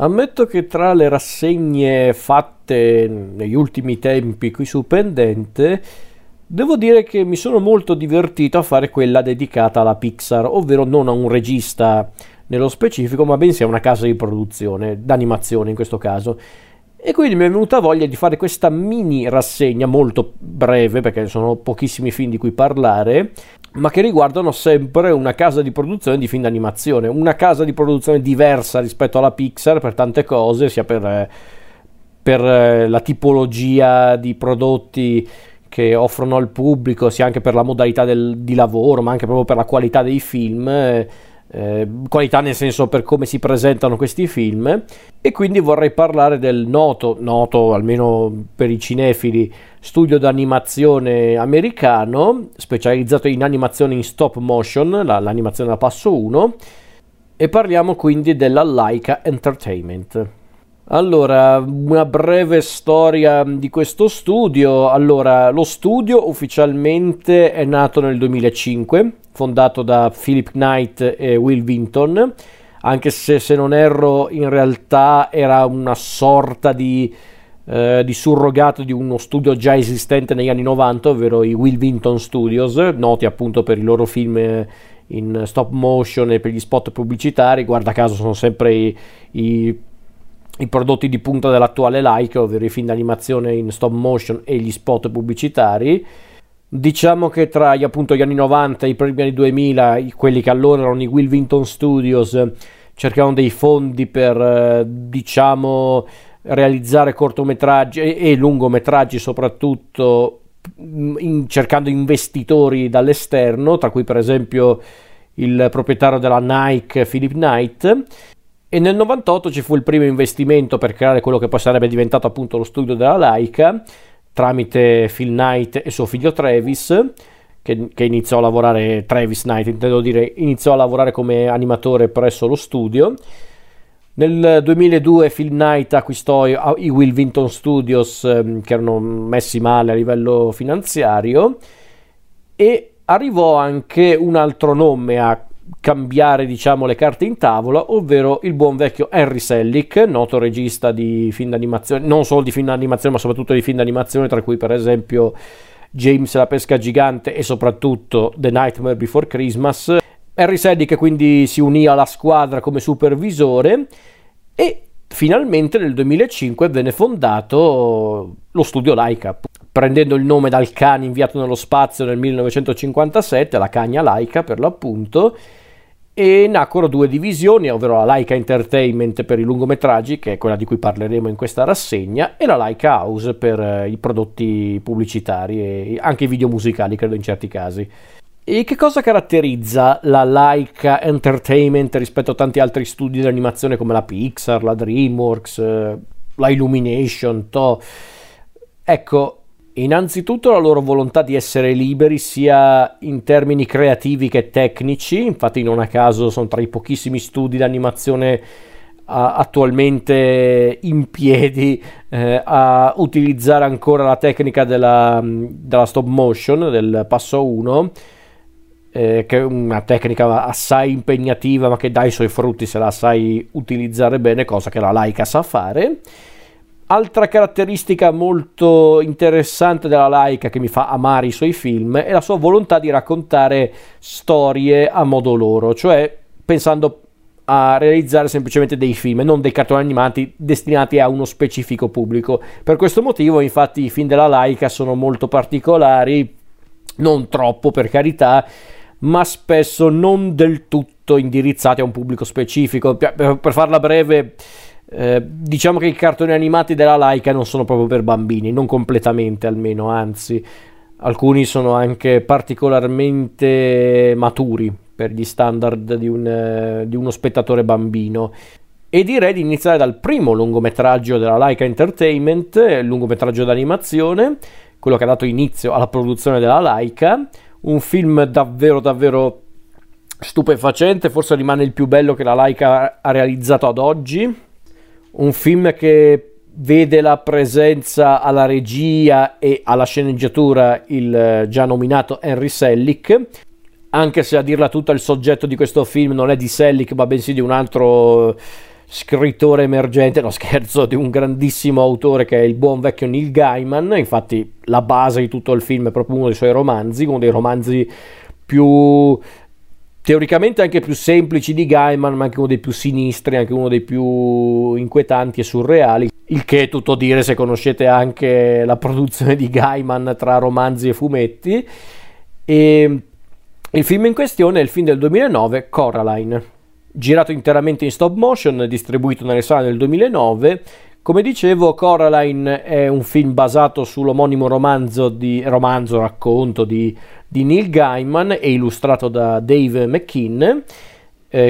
Ammetto che tra le rassegne fatte negli ultimi tempi qui su Pendente, devo dire che mi sono molto divertito a fare quella dedicata alla Pixar, ovvero non a un regista nello specifico, ma bensì a una casa di produzione, d'animazione in questo caso. E quindi mi è venuta voglia di fare questa mini rassegna molto breve, perché sono pochissimi film di cui parlare, ma che riguardano sempre una casa di produzione di film d'animazione, una casa di produzione diversa rispetto alla Pixar per tante cose, sia per la tipologia di prodotti che offrono al pubblico, sia anche per la modalità di lavoro, ma anche proprio per la qualità dei film, qualità nel senso per come si presentano questi film. E quindi vorrei parlare del noto almeno per i cinefili studio d'animazione americano specializzato in animazione in stop motion, l'animazione da passo 1, e parliamo quindi della Laika Entertainment. Allora, una breve storia di questo studio. Allora, lo studio ufficialmente è nato nel 2005, fondato da Philip Knight e Will Vinton, anche se non erro in realtà era una sorta di surrogato di uno studio già esistente negli anni 90, ovvero i Will Vinton Studios, noti appunto per i loro film in stop motion e per gli spot pubblicitari. Guarda caso sono sempre i prodotti di punta dell'attuale Laika, ovvero i film d'animazione in stop motion e gli spot pubblicitari. Diciamo che tra gli anni 90 e i primi anni 2000, quelli che allora erano i Will Vinton Studios cercavano dei fondi per realizzare cortometraggi e lungometraggi, soprattutto cercando investitori dall'esterno, tra cui per esempio il proprietario della Nike, Philip Knight. E nel 98 ci fu il primo investimento per creare quello che poi sarebbe diventato appunto lo studio della Laika, tramite Phil Knight e suo figlio Travis, che iniziò a lavorare, Travis Knight intendo dire, iniziò a lavorare come animatore presso lo studio. Nel 2002 Phil Knight acquistò i Will Vinton Studios, che erano messi male a livello finanziario, e arrivò anche un altro nome a cambiare le carte in tavola, ovvero il buon vecchio Henry Selick, noto regista di film d'animazione, non solo di film d'animazione ma soprattutto di film d'animazione, tra cui per esempio James la pesca gigante e soprattutto The Nightmare Before Christmas. Henry Selick quindi si unì alla squadra come supervisore e finalmente nel 2005 venne fondato lo studio Laika, prendendo il nome dal cane inviato nello spazio nel 1957, la cagna Laika per l'appunto, e nacquero due divisioni, ovvero la Laika Entertainment per i lungometraggi, che è quella di cui parleremo in questa rassegna, e la Laika House per i prodotti pubblicitari e anche i video musicali, credo in certi casi. E che cosa caratterizza la Laika Entertainment rispetto a tanti altri studi di animazione come la Pixar, la DreamWorks, la Illumination, Ecco, innanzitutto la loro volontà di essere liberi sia in termini creativi che tecnici. Infatti non a caso sono tra i pochissimi studi d'animazione attualmente in piedi a utilizzare ancora la tecnica della stop motion, del passo 1, che è una tecnica assai impegnativa ma che dà i suoi frutti se la sai utilizzare bene, cosa che la Laika sa fare. Altra caratteristica molto interessante della Laika, che mi fa amare i suoi film, è la sua volontà di raccontare storie a modo loro, cioè pensando a realizzare semplicemente dei film e non dei cartoni animati destinati a uno specifico pubblico. Per questo motivo infatti i film della Laika sono molto particolari, non troppo per carità, ma spesso non del tutto indirizzati a un pubblico specifico. Per farla breve, diciamo che i cartoni animati della Laika non sono proprio per bambini, non completamente almeno, anzi alcuni sono anche particolarmente maturi per gli standard di uno spettatore bambino. E direi di iniziare dal primo lungometraggio della Laika Entertainment, il lungometraggio d'animazione, quello che ha dato inizio alla produzione della Laika, un film davvero stupefacente, forse rimane il più bello che la Laika ha realizzato ad oggi. Un film che vede la presenza alla regia e alla sceneggiatura il già nominato Henry Selick, anche se a dirla tutta il soggetto di questo film non è di Selick ma bensì di un altro scrittore emergente, no scherzo, di un grandissimo autore che è il buon vecchio Neil Gaiman. Infatti la base di tutto il film è proprio uno dei suoi romanzi, uno dei romanzi più teoricamente anche più semplici di Gaiman, ma anche uno dei più sinistri, anche uno dei più inquietanti e surreali, il che è tutto dire se conoscete anche la produzione di Gaiman tra romanzi e fumetti. E il film in questione è il film del 2009 Coraline, girato interamente in stop motion, distribuito nelle sale nel 2009. Come dicevo, Coraline è un film basato sull'omonimo racconto di Neil Gaiman e illustrato da Dave McKean.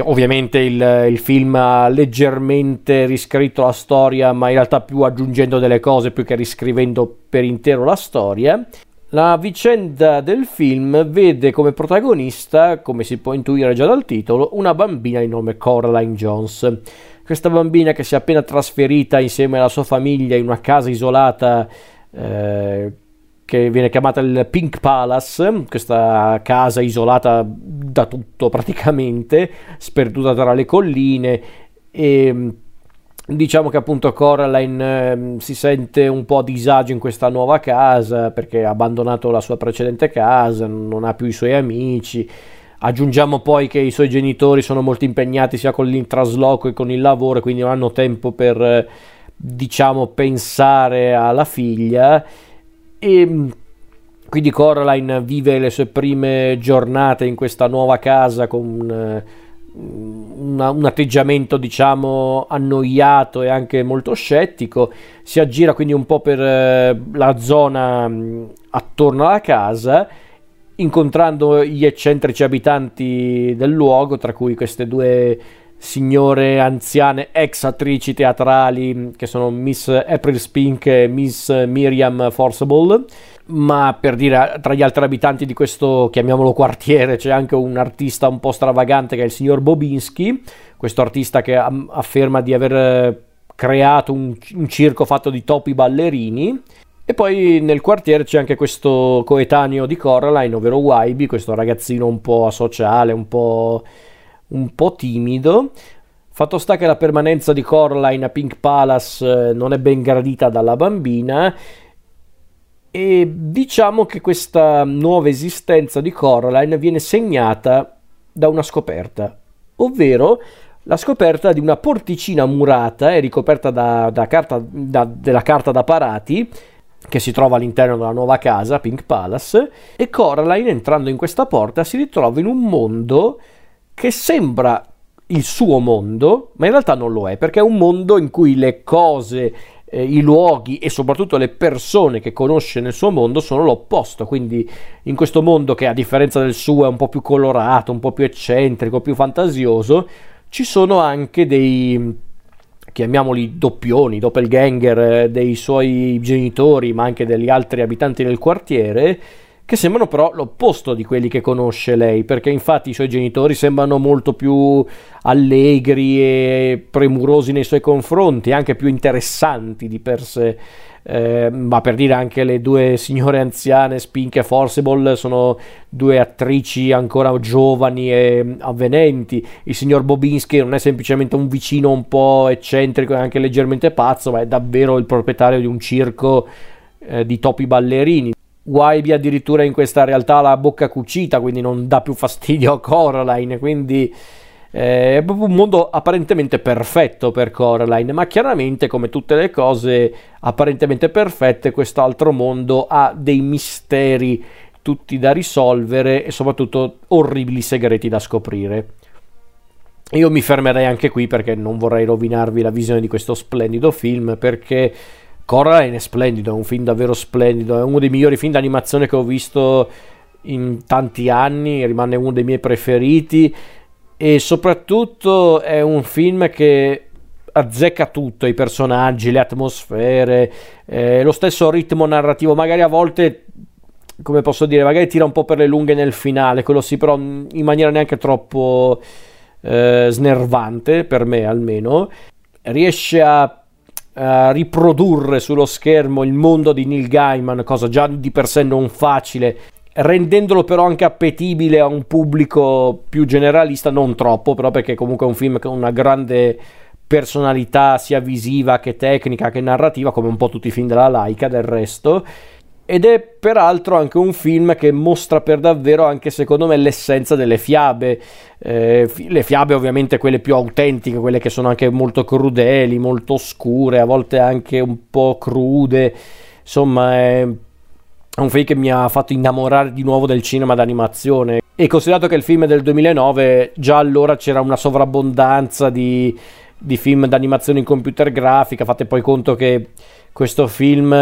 Ovviamente il film ha leggermente riscritto la storia, ma in realtà più aggiungendo delle cose più che riscrivendo per intero la storia. La vicenda del film vede come protagonista, come si può intuire già dal titolo, una bambina di nome Coraline Jones. Questa bambina che si è appena trasferita insieme alla sua famiglia in una casa isolata che viene chiamata il Pink Palace, questa casa isolata da tutto praticamente, sperduta tra le colline, e diciamo che appunto Coraline si sente un po' a disagio in questa nuova casa perché ha abbandonato la sua precedente casa, non ha più i suoi amici. Aggiungiamo poi che i suoi genitori sono molto impegnati sia con l'intrasloco che con il lavoro, quindi non hanno tempo per, diciamo, pensare alla figlia. E quindi Coraline vive le sue prime giornate in questa nuova casa con un atteggiamento, diciamo, annoiato e anche molto scettico. Si aggira quindi un po' per la zona attorno alla casa, incontrando gli eccentrici abitanti del luogo, tra cui queste due signore anziane ex attrici teatrali che sono Miss April Spink e Miss Miriam Forcible. Ma per dire, tra gli altri abitanti di questo, chiamiamolo, quartiere, c'è anche un artista un po' stravagante che è il signor Bobinski, questo artista che afferma di aver creato un circo fatto di topi ballerini. E poi nel quartiere c'è anche questo coetaneo di Coraline, ovvero Wybie, questo ragazzino un po' asociale, un po' timido. Fatto sta che la permanenza di Coraline a Pink Palace non è ben gradita dalla bambina, e diciamo che questa nuova esistenza di Coraline viene segnata da una scoperta, ovvero la scoperta di una porticina murata e ricoperta della carta da parati che si trova all'interno della nuova casa Pink Palace. E Coraline, entrando in questa porta, si ritrova in un mondo che sembra il suo mondo, ma in realtà non lo è, perché è un mondo in cui le cose, i luoghi e soprattutto le persone che conosce nel suo mondo sono l'opposto. Quindi in questo mondo, che a differenza del suo è un po' più colorato, un po' più eccentrico, più fantasioso, ci sono anche dei, chiamiamoli, doppioni, doppelganger dei suoi genitori, ma anche degli altri abitanti del quartiere, che sembrano però l'opposto di quelli che conosce lei, perché infatti i suoi genitori sembrano molto più allegri e premurosi nei suoi confronti, anche più interessanti di per sé. Ma per dire, anche le due signore anziane Spink e Forcible sono due attrici ancora giovani e avvenenti. Il signor Bobinski non è semplicemente un vicino un po' eccentrico e anche leggermente pazzo, ma è davvero il proprietario di un circo di topi ballerini. Wybie addirittura in questa realtà ha la bocca cucita, quindi non dà più fastidio a Coraline, quindi è proprio un mondo apparentemente perfetto per Coraline. Ma chiaramente, come tutte le cose apparentemente perfette, quest'altro mondo ha dei misteri tutti da risolvere e soprattutto orribili segreti da scoprire. Io mi fermerei anche qui perché non vorrei rovinarvi la visione di questo splendido film, perché Coraline è splendido, è un film davvero splendido, è uno dei migliori film d'animazione che ho visto in tanti anni, rimane uno dei miei preferiti, e soprattutto è un film che azzecca tutto, i personaggi, le atmosfere, lo stesso ritmo narrativo, magari a volte, come posso dire, magari tira un po' per le lunghe nel finale, quello sì, però in maniera neanche troppo snervante, per me almeno. Riesce a riprodurre sullo schermo il mondo di Neil Gaiman, cosa già di per sé non facile, rendendolo però anche appetibile a un pubblico più generalista, non troppo però, perché comunque è un film con una grande personalità sia visiva che tecnica che narrativa, come un po' tutti i film della Laika del resto, ed è peraltro anche un film che mostra per davvero anche secondo me l'essenza delle fiabe, le fiabe ovviamente quelle più autentiche, quelle che sono anche molto crudeli, molto oscure, a volte anche un po' crude, insomma è un film che mi ha fatto innamorare di nuovo del cinema d'animazione. E considerato che il film è del 2009, già allora c'era una sovrabbondanza di film d'animazione in computer grafica. Fate poi conto che questo film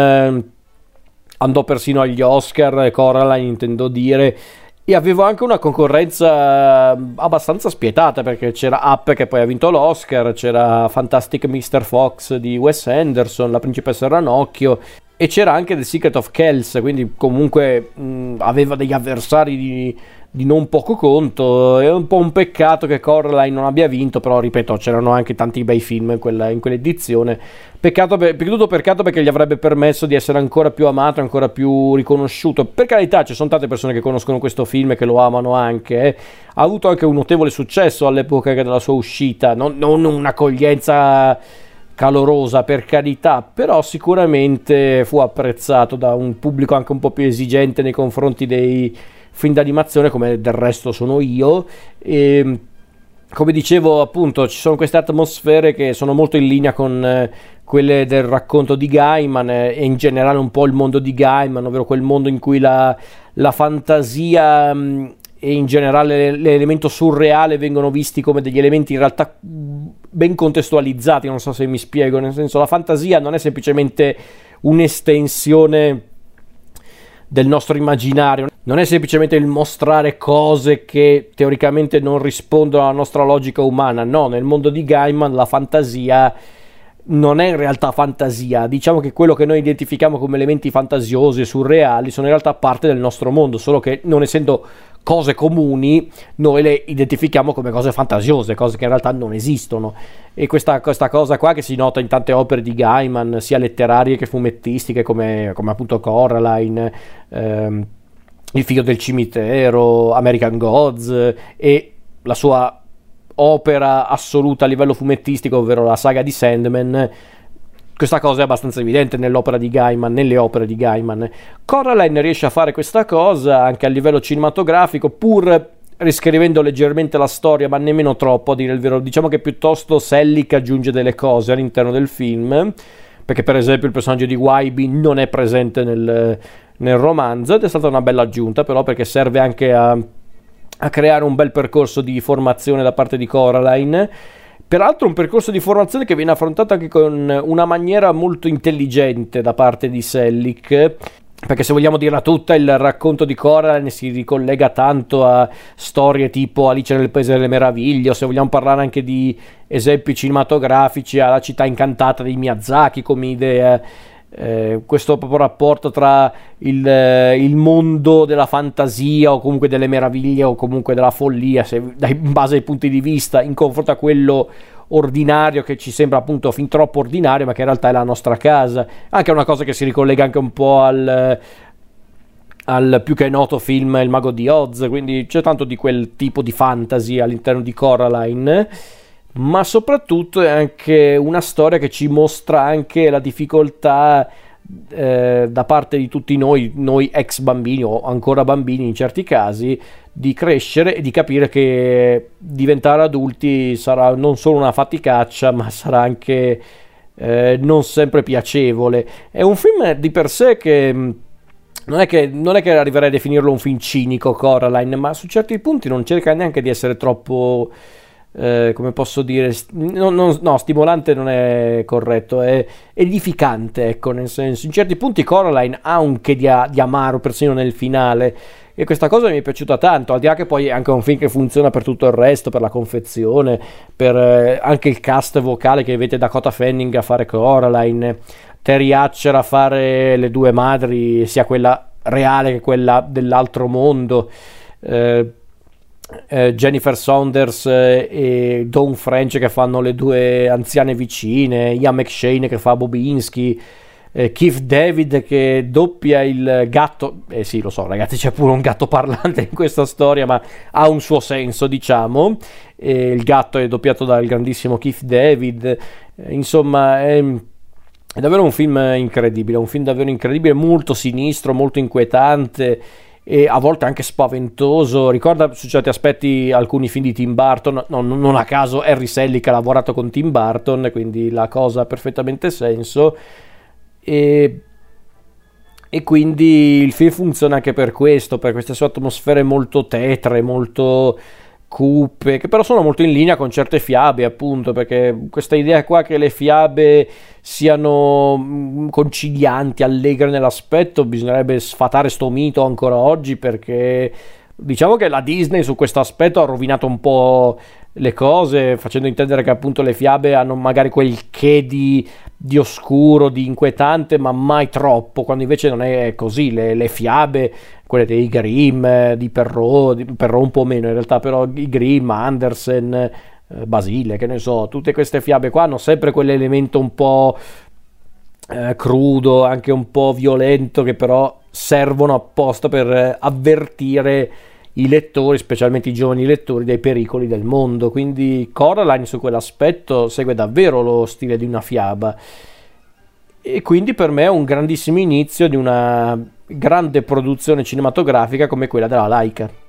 andò persino agli Oscar, Coraline intendo dire, e avevo anche una concorrenza abbastanza spietata, perché c'era Up che poi ha vinto l'Oscar, c'era Fantastic Mr. Fox di Wes Anderson, La principessa Ranocchio, e c'era anche The Secret of Kells, quindi comunque aveva degli avversari di non poco conto. È un po' un peccato che Coraline non abbia vinto, però ripeto, c'erano anche tanti bei film in quell'edizione. Peccato perché gli avrebbe permesso di essere ancora più amato, ancora più riconosciuto. Per carità, ci sono tante persone che conoscono questo film e che lo amano anche, eh. Ha avuto anche un notevole successo all'epoca della sua uscita, non un'accoglienza calorosa per carità, però sicuramente fu apprezzato da un pubblico anche un po' più esigente nei confronti dei film d'animazione, come del resto sono io. E come dicevo appunto, ci sono queste atmosfere che sono molto in linea con quelle del racconto di Gaiman e in generale un po' il mondo di Gaiman, ovvero quel mondo in cui la fantasia e in generale l'elemento surreale vengono visti come degli elementi in realtà ben contestualizzati. Non so se mi spiego, nel senso, la fantasia non è semplicemente un'estensione del nostro immaginario, non è semplicemente il mostrare cose che teoricamente non rispondono alla nostra logica umana. No, nel mondo di Gaiman la fantasia non è in realtà fantasia, diciamo che quello che noi identifichiamo come elementi fantasiosi e surreali sono in realtà parte del nostro mondo, solo che non essendo cose comuni noi le identifichiamo come cose fantasiose, cose che in realtà non esistono. E questa cosa qua che si nota in tante opere di Gaiman, sia letterarie che fumettistiche, come appunto Coraline, Il figlio del cimitero, American Gods e la sua opera assoluta a livello fumettistico, ovvero la saga di Sandman. Questa cosa è abbastanza evidente nell'opera di Gaiman, nelle opere di Gaiman. Coraline riesce a fare questa cosa anche a livello cinematografico, pur riscrivendo leggermente la storia, ma nemmeno troppo, a dire il vero. Diciamo che piuttosto Selick aggiunge delle cose all'interno del film, perché per esempio il personaggio di Wybie non è presente nel romanzo, ed è stata una bella aggiunta però, perché serve anche a creare un bel percorso di formazione da parte di Coraline. Peraltro un percorso di formazione che viene affrontato anche con una maniera molto intelligente da parte di Selick, perché se vogliamo dirla tutta il racconto di Coraline si ricollega tanto a storie tipo Alice nel Paese delle Meraviglie, o se vogliamo parlare anche di esempi cinematografici alla Città Incantata di Miyazaki come idea. Questo proprio rapporto tra il mondo della fantasia o comunque delle meraviglie o comunque della follia, in base ai punti di vista, in confronto a quello ordinario che ci sembra appunto fin troppo ordinario, ma che in realtà è la nostra casa. Anche una cosa che si ricollega anche un po' al più che noto film Il Mago di Oz, quindi c'è tanto di quel tipo di fantasy all'interno di Coraline. Ma soprattutto è anche una storia che ci mostra anche la difficoltà da parte di tutti noi ex bambini o ancora bambini in certi casi, di crescere e di capire che diventare adulti sarà non solo una faticaccia, ma sarà anche non sempre piacevole. È un film di per sé che non è che arriverei a definirlo un film cinico, Coraline, ma su certi punti non cerca neanche di essere troppo... come posso dire, no, stimolante non è corretto, è edificante, ecco, nel senso, in certi punti Coraline ha un che di amaro persino nel finale, e questa cosa mi è piaciuta tanto, al di là che poi è anche un film che funziona per tutto il resto, per la confezione, per anche il cast vocale che vede Dakota Fanning a fare Coraline, Teri Hatcher a fare le due madri, sia quella reale che quella dell'altro mondo, Jennifer Saunders e Dawn French che fanno le due anziane vicine, Ian McShane che fa Bobinski, Keith David che doppia il gatto, sì lo so ragazzi c'è pure un gatto parlante in questa storia ma ha un suo senso diciamo, il gatto è doppiato dal grandissimo Keith David, insomma è davvero un film incredibile, un film davvero incredibile, molto sinistro, molto inquietante e a volte anche spaventoso, ricorda su certi aspetti alcuni film di Tim Burton, non a caso Henry Selick ha lavorato con Tim Burton, quindi la cosa ha perfettamente senso. E quindi il film funziona anche per questo, per queste sue atmosfere molto tetre, molto cupe, che però sono molto in linea con certe fiabe appunto, perché questa idea qua che le fiabe siano concilianti, allegre nell'aspetto, bisognerebbe sfatare sto mito ancora oggi, perché diciamo che la Disney su questo aspetto ha rovinato un po' le cose, facendo intendere che appunto le fiabe hanno magari quel che di oscuro, di inquietante, ma mai troppo, quando invece non è così. Le fiabe, quelle dei Grimm, di Perrault un po' meno in realtà, però i Grimm, Andersen, Basile, che ne so, tutte queste fiabe qua hanno sempre quell'elemento un po' crudo, anche un po' violento, che però servono apposta per avvertire i lettori, specialmente i giovani lettori, dai pericoli del mondo. Quindi Coraline su quell'aspetto segue davvero lo stile di una fiaba e quindi per me è un grandissimo inizio di una grande produzione cinematografica come quella della Laika.